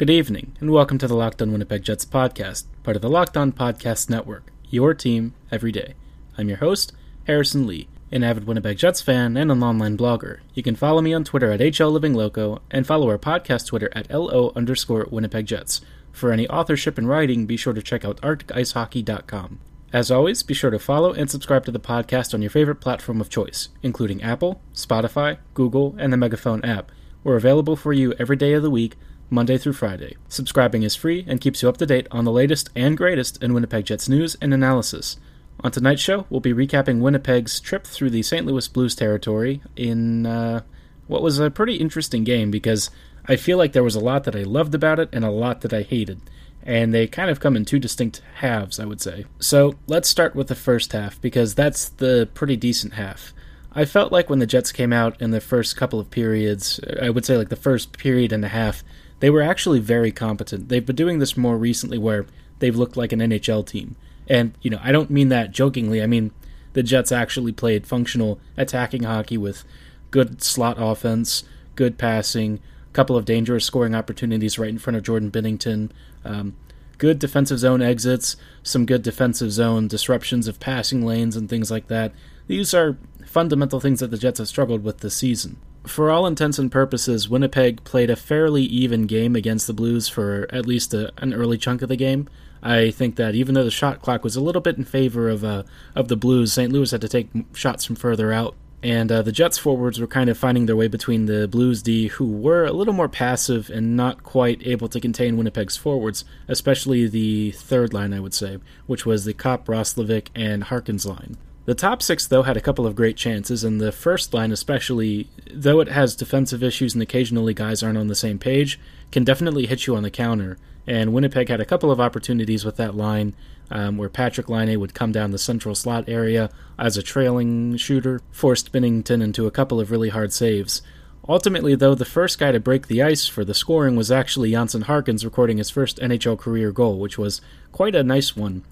Good evening, and welcome to the Locked On Winnipeg Jets podcast, part of the Locked On Podcast Network, your team every day. I'm your host, Harrison Lee, an avid Winnipeg Jets fan and an online blogger. You can follow me on Twitter at HLLivingLoco and follow our podcast Twitter at LO underscore Winnipeg Jets. For any authorship and writing, be sure to check out arcticicehockey.com. As always, be sure to follow and subscribe to the podcast on your favorite platform of choice, including Apple, Spotify, Google, and the Megaphone app. We're available for you every day of the week, Monday through Friday. Subscribing is free and keeps you up to date on the latest and greatest in Winnipeg Jets news and analysis. On tonight's show, we'll be recapping Winnipeg's trip through the St. Louis Blues territory in what was a pretty interesting game, because I feel like there was a lot that I loved about it and a lot that I hated, and they kind of come in two distinct halves, I would say. So let's start with the first half, because that's the pretty decent half. I felt like when the Jets came out in the first couple of periods, I would say like the first period and a half, they were actually very competent. They've been doing this more recently where they've looked like an NHL team. And, you know, I don't mean that jokingly. I mean, the Jets actually played functional attacking hockey with good slot offense, good passing, a couple of dangerous scoring opportunities right in front of Jordan Binnington, good defensive zone exits, some good defensive zone disruptions of passing lanes and things like that. These are fundamental things that the Jets have struggled with this season. For all intents and purposes, Winnipeg played a fairly even game against the Blues for at least an early chunk of the game. I think that even though the shot clock was a little bit in favor of the Blues, St. Louis had to take shots from further out, and the Jets forwards were kind of finding their way between the Blues D, who were a little more passive and not quite able to contain Winnipeg's forwards, especially the third line, I would say, which was the Kopp, Roslovic, and Harkins line. The top six, though, had a couple of great chances, and the first line especially, though it has defensive issues and occasionally guys aren't on the same page, can definitely hit you on the counter. And Winnipeg had a couple of opportunities with that line where Patrick Laine would come down the central slot area as a trailing shooter, forced Binnington into a couple of really hard saves. Ultimately, though, the first guy to break the ice for the scoring was actually Jansen Harkins, recording his first NHL career goal, which was quite a nice one.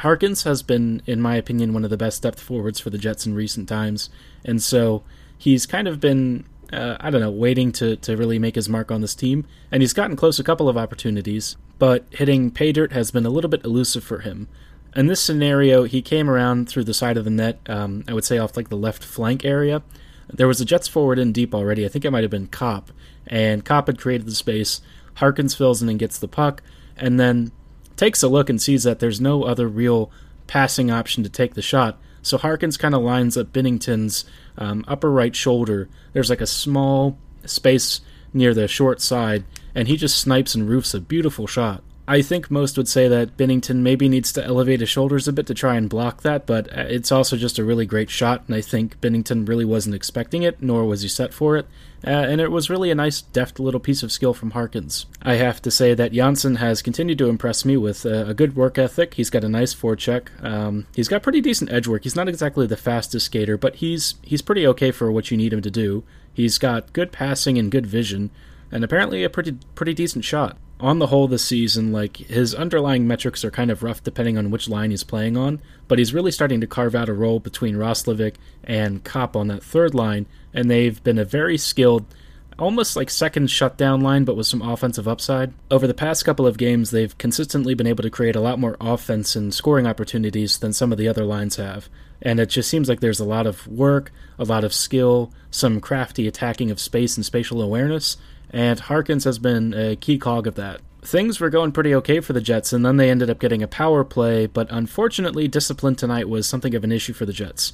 Harkins has been, in my opinion, one of the best depth forwards for the Jets in recent times, and so he's kind of been, waiting to really make his mark on this team, and he's gotten close a couple of opportunities, but hitting pay dirt has been a little bit elusive for him. In this scenario, he came around through the side of the net, I would say off like the left flank area. There was a Jets forward in deep already, I think it might have been Kopp, and Kopp had created the space. Harkins fills in and gets the puck, and then takes a look and sees that there's no other real passing option to take the shot, so Harkins kind of lines up Binnington's upper right shoulder. There's like a small space near the short side, and he just snipes and roofs a beautiful shot. I think most would say that Binnington maybe needs to elevate his shoulders a bit to try and block that, but it's also just a really great shot, and I think Binnington really wasn't expecting it, nor was he set for it, and it was really a nice, deft little piece of skill from Harkins. I have to say that Jansen has continued to impress me with a good work ethic. He's got a nice forecheck. He's got pretty decent edge work. He's not exactly the fastest skater, but he's pretty okay for what you need him to do. He's got good passing and good vision, and apparently a pretty decent shot. On the whole this season, like, his underlying metrics are kind of rough depending on which line he's playing on, but he's really starting to carve out a role between Roslovic and Kopp on that third line, and they've been a very skilled, almost like second shutdown line, but with some offensive upside. Over the past couple of games, they've consistently been able to create a lot more offense and scoring opportunities than some of the other lines have, and it just seems like there's a lot of work, a lot of skill, some crafty attacking of space and spatial awareness, and Harkins has been a key cog of that. Things were going pretty okay for the Jets, and then they ended up getting a power play, but unfortunately, discipline tonight was something of an issue for the Jets.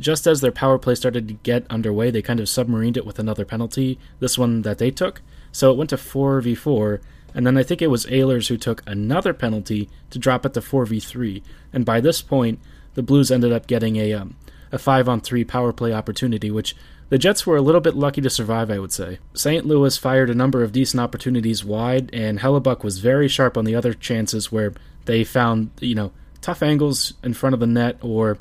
Just as their power play started to get underway, they kind of submarined it with another penalty, this one that they took, so it went to 4v4, and then I think it was Ehlers who took another penalty to drop it to 4v3, and by this point, the Blues ended up getting a 5-on-3 power play opportunity, which the Jets were a little bit lucky to survive, I would say. St. Louis fired a number of decent opportunities wide, and Hellebuck was very sharp on the other chances where they found, tough angles in front of the net, or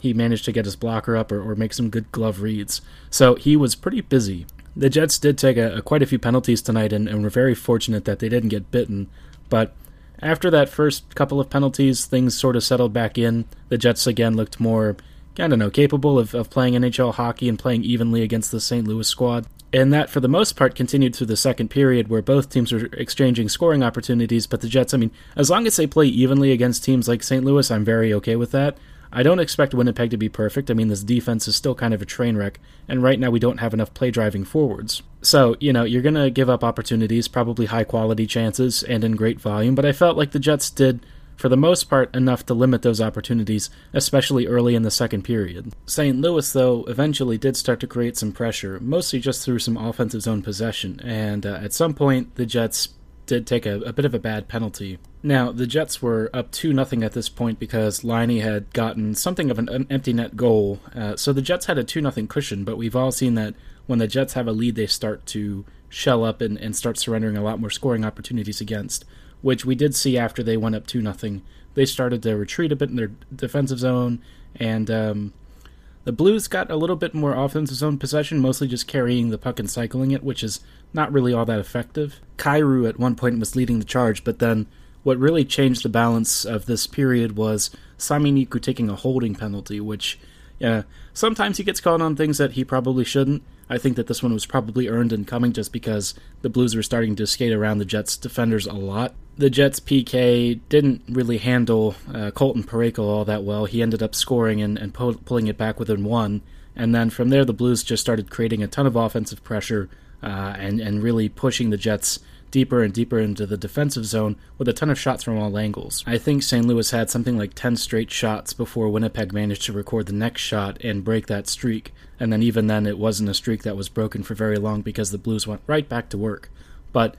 he managed to get his blocker up or make some good glove reads. So he was pretty busy. The Jets did take quite a few penalties tonight and were very fortunate that they didn't get bitten, but after that first couple of penalties, things sort of settled back in. The Jets again looked more capable of playing NHL hockey and playing evenly against the St. Louis squad. And that, for the most part, continued through the second period, where both teams were exchanging scoring opportunities. But the Jets, I mean, as long as they play evenly against teams like St. Louis, I'm very okay with that. I don't expect Winnipeg to be perfect. I mean, this defense is still kind of a train wreck, and right now we don't have enough play driving forwards. So, you know, you're going to give up opportunities, probably high-quality chances, and in great volume, but I felt like the Jets did, for the most part, enough to limit those opportunities, especially early in the second period. St. Louis, though, eventually did start to create some pressure, mostly just through some offensive zone possession, and at some point, the Jets did take a bit of a bad penalty. Now, the Jets were up 2-0 at this point because Liney had gotten something of an empty net goal, so the Jets had a 2-0 cushion, but we've all seen that when the Jets have a lead, they start to shell up and start surrendering a lot more scoring opportunities against, which we did see after they went up 2-0. They started to retreat a bit in their defensive zone, and the Blues got a little bit more offensive zone possession, mostly just carrying the puck and cycling it, which is not really all that effective. Kyrou at one point was leading the charge, but then what really changed the balance of this period was Sami Niku taking a holding penalty, which sometimes he gets called on things that he probably shouldn't. I think that this one was probably earned and coming just because the Blues were starting to skate around the Jets' defenders a lot. The Jets' PK didn't really handle Colton Parayko all that well. He ended up scoring and pulling it back within one. And then from there, the Blues just started creating a ton of offensive pressure and really pushing the Jets deeper and deeper into the defensive zone with a ton of shots from all angles. I think St. Louis had something like 10 straight shots before Winnipeg managed to record the next shot and break that streak. And then even then, it wasn't a streak that was broken for very long because the Blues went right back to work. But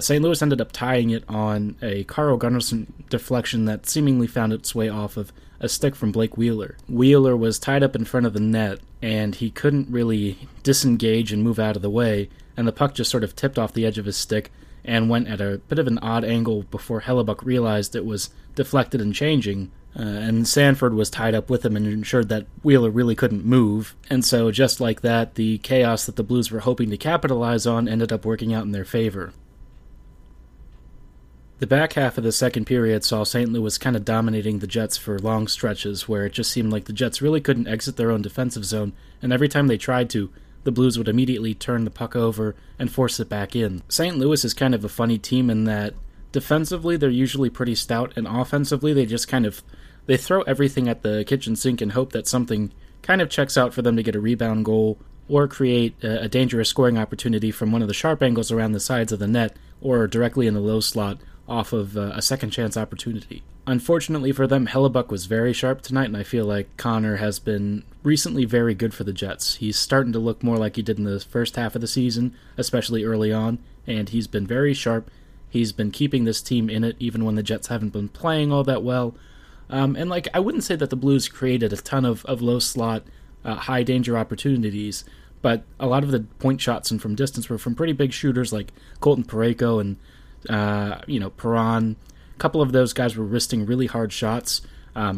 St. Louis ended up tying it on a Carl Gunnarsson deflection that seemingly found its way off of a stick from Blake Wheeler. Wheeler was tied up in front of the net, and he couldn't really disengage and move out of the way, and the puck just sort of tipped off the edge of his stick and went at a bit of an odd angle before Hellebuck realized it was deflected and changing, and Sanford was tied up with him and ensured that Wheeler really couldn't move. And so just like that, the chaos that the Blues were hoping to capitalize on ended up working out in their favor. The back half of the second period saw St. Louis kind of dominating the Jets for long stretches, where it just seemed like the Jets really couldn't exit their own defensive zone, and every time they tried to, the Blues would immediately turn the puck over and force it back in. St. Louis is kind of a funny team in that defensively they're usually pretty stout, and offensively they just kind of they throw everything at the kitchen sink and hope that something kind of checks out for them to get a rebound goal or create a dangerous scoring opportunity from one of the sharp angles around the sides of the net or directly in the low slot off of a second chance opportunity. Unfortunately for them, Hellebuck was very sharp tonight, and I feel like Connor has been recently very good for the Jets. He's starting to look more like he did in the first half of the season, especially early on, and he's been very sharp. He's been keeping this team in it even when the Jets haven't been playing all that well. And like I wouldn't say that the Blues created a ton of low-slot, high-danger opportunities, but a lot of the point shots and from distance were from pretty big shooters like Colton Parayko and Perron. A couple of those guys were wristing really hard shots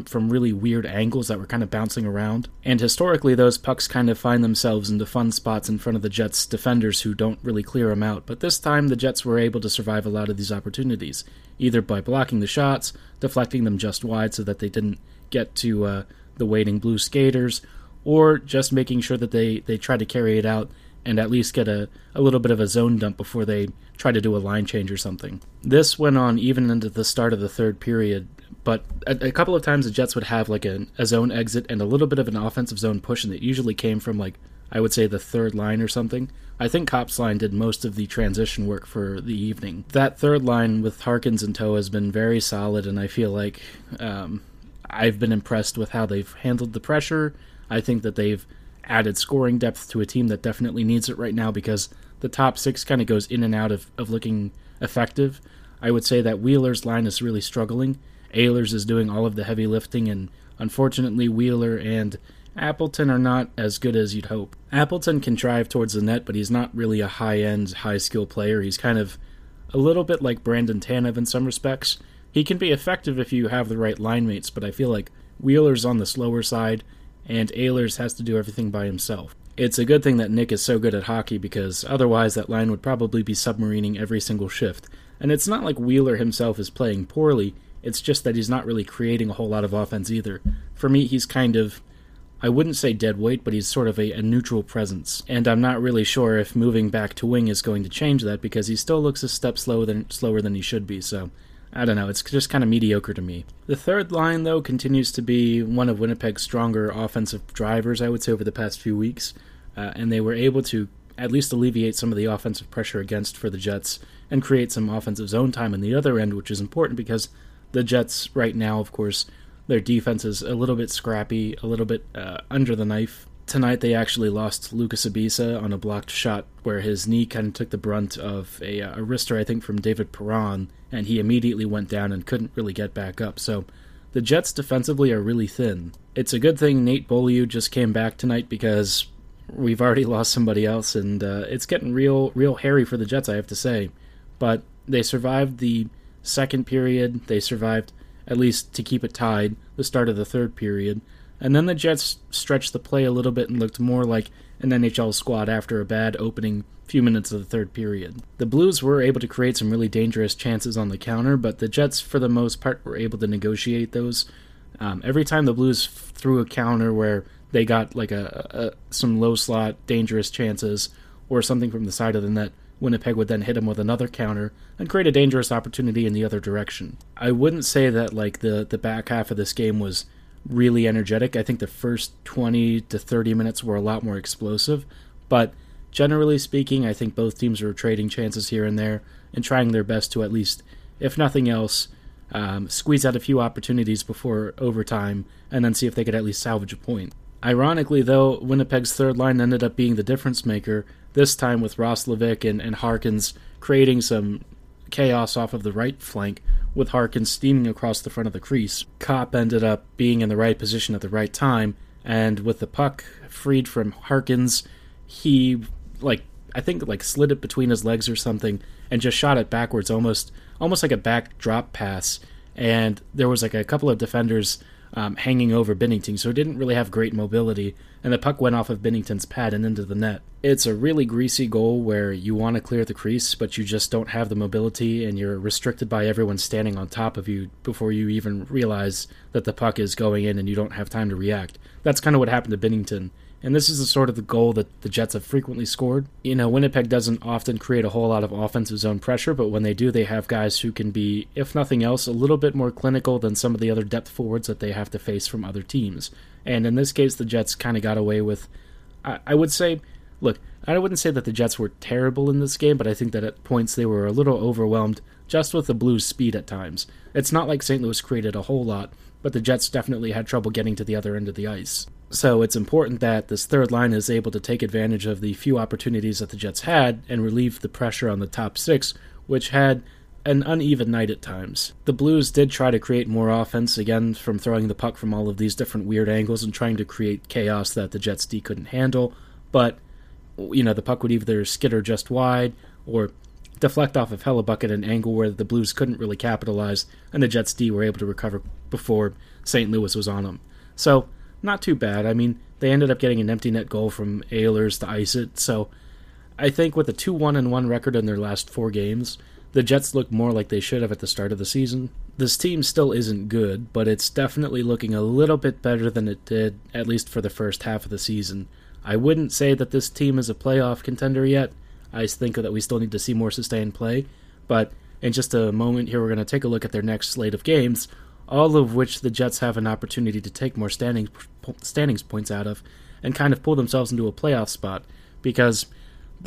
from really weird angles that were kind of bouncing around. And historically, those pucks kind of find themselves into fun spots in front of the Jets' defenders who don't really clear them out. But this time, the Jets were able to survive a lot of these opportunities, either by blocking the shots, deflecting them just wide so that they didn't get to the waiting Blue skaters, or just making sure that they tried to carry it out and at least get a little bit of a zone dump before they try to do a line change or something. This went on even into the start of the third period, but a couple of times the Jets would have like a zone exit and a little bit of an offensive zone push, and it usually came from like, I would say the third line or something. I think Kopp's line did most of the transition work for the evening. That third line with Harkins in tow has been very solid, and I feel like I've been impressed with how they've handled the pressure. I think that they've added scoring depth to a team that definitely needs it right now because the top six kind of goes in and out of looking effective. I would say that Wheeler's line is really struggling. Ehlers is doing all of the heavy lifting, and unfortunately Wheeler and Appleton are not as good as you'd hope. Appleton can drive towards the net, but he's not really a high-end, high-skill player. He's kind of a little bit like Brandon Tanev in some respects. He can be effective if you have the right line mates, but I feel like Wheeler's on the slower side, and Ehlers has to do everything by himself. It's a good thing that Nick is so good at hockey because otherwise that line would probably be submarining every single shift. And it's not like Wheeler himself is playing poorly, it's just that he's not really creating a whole lot of offense either. For me, he's kind of I wouldn't say dead weight, but he's sort of a neutral presence. And I'm not really sure if moving back to wing is going to change that, because he still looks a step slower than he should be, so I don't know, it's just kind of mediocre to me. The third line, though, continues to be one of Winnipeg's stronger offensive drivers, I would say, over the past few weeks, and they were able to at least alleviate some of the offensive pressure against for the Jets and create some offensive zone time in the other end, which is important because the Jets right now, of course, their defense is a little bit scrappy, a little bit under the knife. Tonight they actually lost Lucas Ibisa on a blocked shot where his knee kind of took the brunt of a wrister, I think, from David Perron, and he immediately went down and couldn't really get back up. So the Jets defensively are really thin. It's a good thing Nate Beaulieu just came back tonight because we've already lost somebody else, and it's getting real hairy for the Jets, I have to say. But they survived the second period. They survived, at least to keep it tied, the start of the third period. And then the Jets stretched the play a little bit and looked more like an NHL squad after a bad opening few minutes of the third period. The Blues were able to create some really dangerous chances on the counter, but the Jets, for the most part, were able to negotiate those. Every time the Blues threw a counter where they got like some low-slot dangerous chances or something from the side of the net, Winnipeg would then hit him with another counter and create a dangerous opportunity in the other direction. I wouldn't say that like the back half of this game was really energetic. I think the first 20 to 30 minutes were a lot more explosive, but generally speaking, I think both teams were trading chances here and there and trying their best to at least, if nothing else, squeeze out a few opportunities before overtime and then see if they could at least salvage a point. Ironically, though, Winnipeg's third line ended up being the difference maker, this time with Roslovic and Harkins creating some chaos off of the right flank, with Harkins steaming across the front of the crease. Kopp ended up being in the right position at the right time, and with the puck freed from Harkins, he, I think slid it between his legs or something, and just shot it backwards, almost like a back drop pass, and there was a couple of defenders hanging over Binnington, so he didn't really have great mobility, and the puck went off of Binnington's pad and into the net. It's a really greasy goal where you want to clear the crease, but you just don't have the mobility, and you're restricted by everyone standing on top of you before you even realize that the puck is going in and you don't have time to react. That's kind of what happened to Binnington, and this is the sort of the goal that the Jets have frequently scored. You know, Winnipeg doesn't often create a whole lot of offensive zone pressure, but when they do, they have guys who can be, if nothing else, a little bit more clinical than some of the other depth forwards that they have to face from other teams. And in this case, the Jets kind of got away with, I would say, look, I wouldn't say that the Jets were terrible in this game, but I think that at points they were a little overwhelmed just with the Blues' speed at times. It's not like St. Louis created a whole lot, but the Jets definitely had trouble getting to the other end of the ice. So it's important that this third line is able to take advantage of the few opportunities that the Jets had and relieve the pressure on the top six, which had an uneven night at times. The Blues did try to create more offense, again, from throwing the puck from all of these different weird angles and trying to create chaos that the Jets D couldn't handle, but, you know, the puck would either skitter just wide or deflect off of Hellebuck at an angle where the Blues couldn't really capitalize, and the Jets D were able to recover before St. Louis was on them. So, not too bad. I mean, they ended up getting an empty net goal from Ehlers to ice it, so I think with a 2-1-1 record in their last four games, the Jets look more like they should have at the start of the season. This team still isn't good, but it's definitely looking a little bit better than it did, at least for the first half of the season. I wouldn't say that this team is a playoff contender yet. I think that we still need to see more sustained play, but in just a moment here we're going to take a look at their next slate of games, all of which the Jets have an opportunity to take more standings points out of and kind of pull themselves into a playoff spot, because,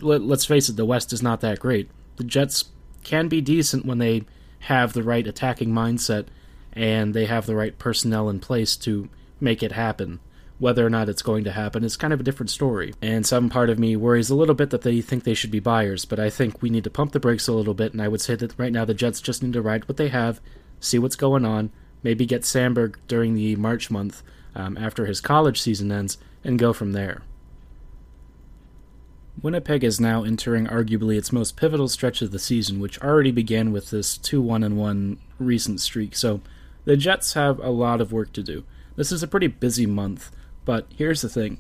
let's face it, the West is not that great. The Jets can be decent when they have the right attacking mindset and they have the right personnel in place to make it happen. Whether or not it's going to happen is kind of a different story, and some part of me worries a little bit that they think they should be buyers, but I think we need to pump the brakes a little bit, and I would say that right now the Jets just need to ride what they have, see what's going on, maybe get Sandberg during the March month after his college season ends, and go from there. Winnipeg is now entering arguably its most pivotal stretch of the season, which already began with this 2-1-1 recent streak, so the Jets have a lot of work to do. This is a pretty busy month. But here's the thing.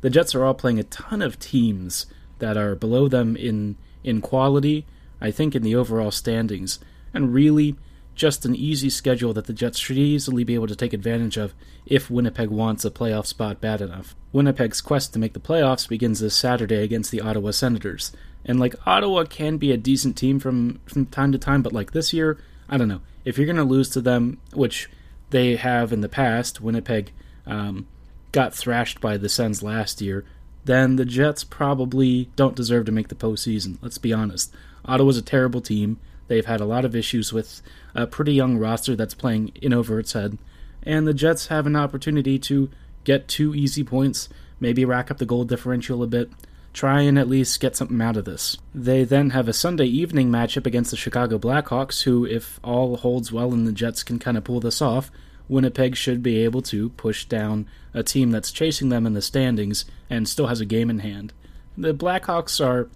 The Jets are all playing a ton of teams that are below them in quality, I think in the overall standings. And really, just an easy schedule that the Jets should easily be able to take advantage of if Winnipeg wants a playoff spot bad enough. Winnipeg's quest to make the playoffs begins this Saturday against the Ottawa Senators. And, Ottawa can be a decent team from time to time, but, this year, I don't know. If you're going to lose to them, which they have in the past, Winnipeg got thrashed by the Sens last year, then the Jets probably don't deserve to make the postseason. Let's be honest. Ottawa's a terrible team. They've had a lot of issues with a pretty young roster that's playing in over its head. And the Jets have an opportunity to get two easy points, maybe rack up the goal differential a bit, try and at least get something out of this. They then have a Sunday evening matchup against the Chicago Blackhawks, who, if all holds well and the Jets can kind of pull this off, Winnipeg should be able to push down a team that's chasing them in the standings and still has a game in hand. The Blackhawks are,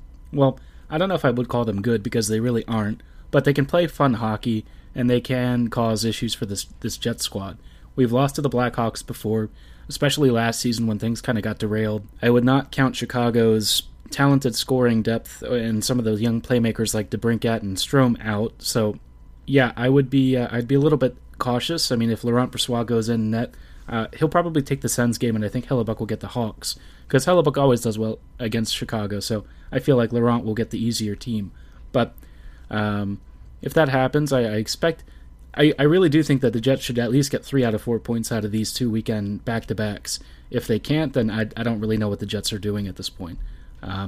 I don't know if I would call them good because they really aren't, but they can play fun hockey, and they can cause issues for this Jets squad. We've lost to the Blackhawks before, especially last season when things kind of got derailed. I would not count Chicago's talented scoring depth and some of those young playmakers like DeBrincat and Strome out, so yeah, I'd be a little bit cautious. I mean, if Laurent Brossoit goes in net, he'll probably take the Sens game, and I think Hellebuck will get the Hawks, because Hellebuck always does well against Chicago, so I feel like Laurent will get the easier team. But if that happens, I really do think that the Jets should at least get 3 out of 4 points out of these two weekend back-to-backs. If they can't, then I don't really know what the Jets are doing at this point. And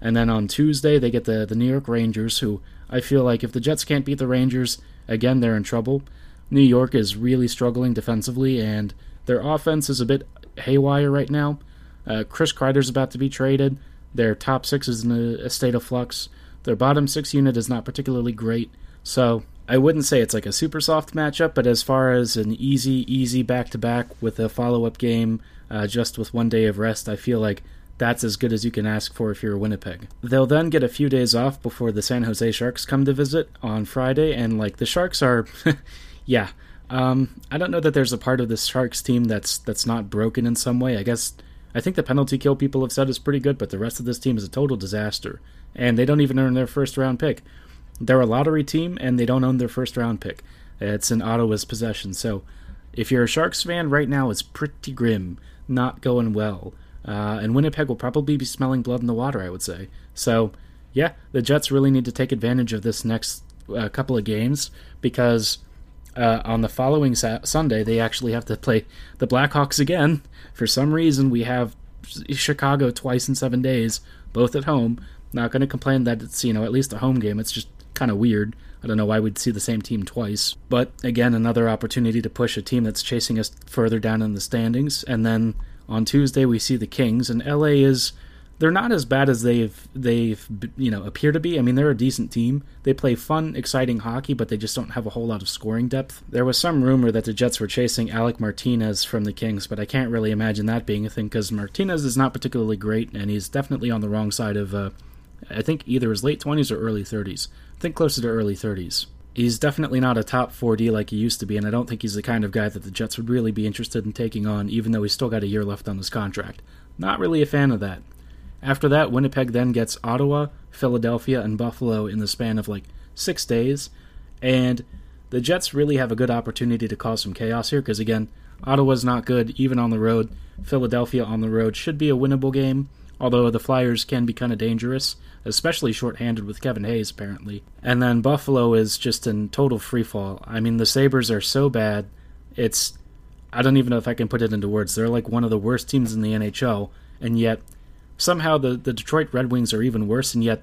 then on Tuesday, they get the New York Rangers, who I feel like if the Jets can't beat the Rangers, again, they're in trouble. New York is really struggling defensively, and their offense is a bit haywire right now. Chris Kreider's about to be traded. Their top six is in a state of flux. Their bottom six unit is not particularly great. So I wouldn't say it's a super soft matchup, but as far as an easy back-to-back with a follow-up game just with one day of rest, I feel like that's as good as you can ask for if you're Winnipeg. They'll then get a few days off before the San Jose Sharks come to visit on Friday, and the Sharks are... Yeah. I don't know that there's a part of the Sharks team that's not broken in some way. I think the penalty kill people have said is pretty good, but the rest of this team is a total disaster. And they don't even earn their first-round pick. They're a lottery team, and they don't own their first-round pick. It's in Ottawa's possession. So if you're a Sharks fan right now, it's pretty grim, not going well. And Winnipeg will probably be smelling blood in the water, I would say. So, yeah, the Jets really need to take advantage of this next couple of games, because... on the following Sunday, they actually have to play the Blackhawks again. For some reason, we have Chicago twice in 7 days, both at home. Not going to complain that it's, at least a home game. It's just kind of weird. I don't know why we'd see the same team twice. But, again, another opportunity to push a team that's chasing us further down in the standings. And then on Tuesday, we see the Kings, and LA is... They're not as bad as they've appear to be. I mean, they're a decent team. They play fun, exciting hockey, but they just don't have a whole lot of scoring depth. There was some rumor that the Jets were chasing Alec Martinez from the Kings, but I can't really imagine that being a thing because Martinez is not particularly great, and he's definitely on the wrong side of, I think, either his late 20s or early 30s. I think closer to early 30s. He's definitely not a top 4D like he used to be, and I don't think he's the kind of guy that the Jets would really be interested in taking on, even though he's still got a year left on his contract. Not really a fan of that. After that, Winnipeg then gets Ottawa, Philadelphia, and Buffalo in the span of 6 days, and the Jets really have a good opportunity to cause some chaos here, because again, Ottawa's not good, even on the road. Philadelphia on the road should be a winnable game, although the Flyers can be kind of dangerous, especially shorthanded with Kevin Hayes, apparently. And then Buffalo is just in total freefall. I mean, the Sabres are so bad, I don't even know if I can put it into words. They're one of the worst teams in the NHL, and yet... Somehow the Detroit Red Wings are even worse, and yet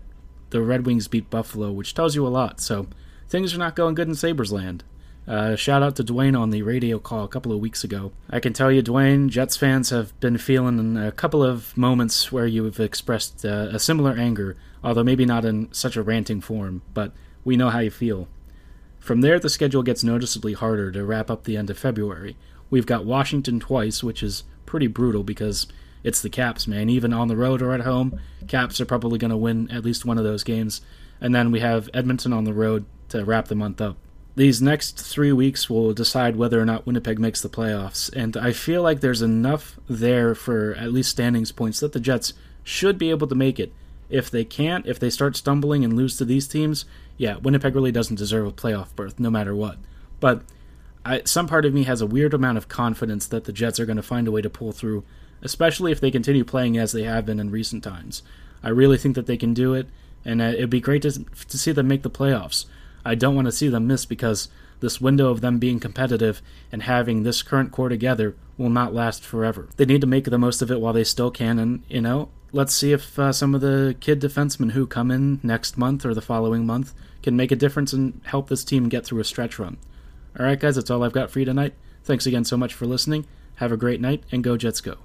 the Red Wings beat Buffalo, which tells you a lot. So things are not going good in Sabres land. Shout out to Dwayne on the radio call a couple of weeks ago. I can tell you, Dwayne, Jets fans have been feeling a couple of moments where you've expressed a similar anger, although maybe not in such a ranting form, but we know how you feel. From there, the schedule gets noticeably harder to wrap up the end of February. We've got Washington twice, which is pretty brutal because... It's the Caps, man. Even on the road or at home, Caps are probably going to win at least one of those games. And then we have Edmonton on the road to wrap the month up. These next 3 weeks will decide whether or not Winnipeg makes the playoffs. And I feel like there's enough there for at least standings points that the Jets should be able to make it. If they can't, if they start stumbling and lose to these teams, yeah, Winnipeg really doesn't deserve a playoff berth no matter what. But some part of me has a weird amount of confidence that the Jets are going to find a way to pull through, especially if they continue playing as they have been in recent times. I really think that they can do it, and it'd be great to see them make the playoffs. I don't want to see them miss, because this window of them being competitive and having this current core together will not last forever. They need to make the most of it while they still can, and, you know, let's see if some of the kid defensemen who come in next month or the following month can make a difference and help this team get through a stretch run. All right, guys, that's all I've got for you tonight. Thanks again so much for listening. Have a great night, and go Jets go.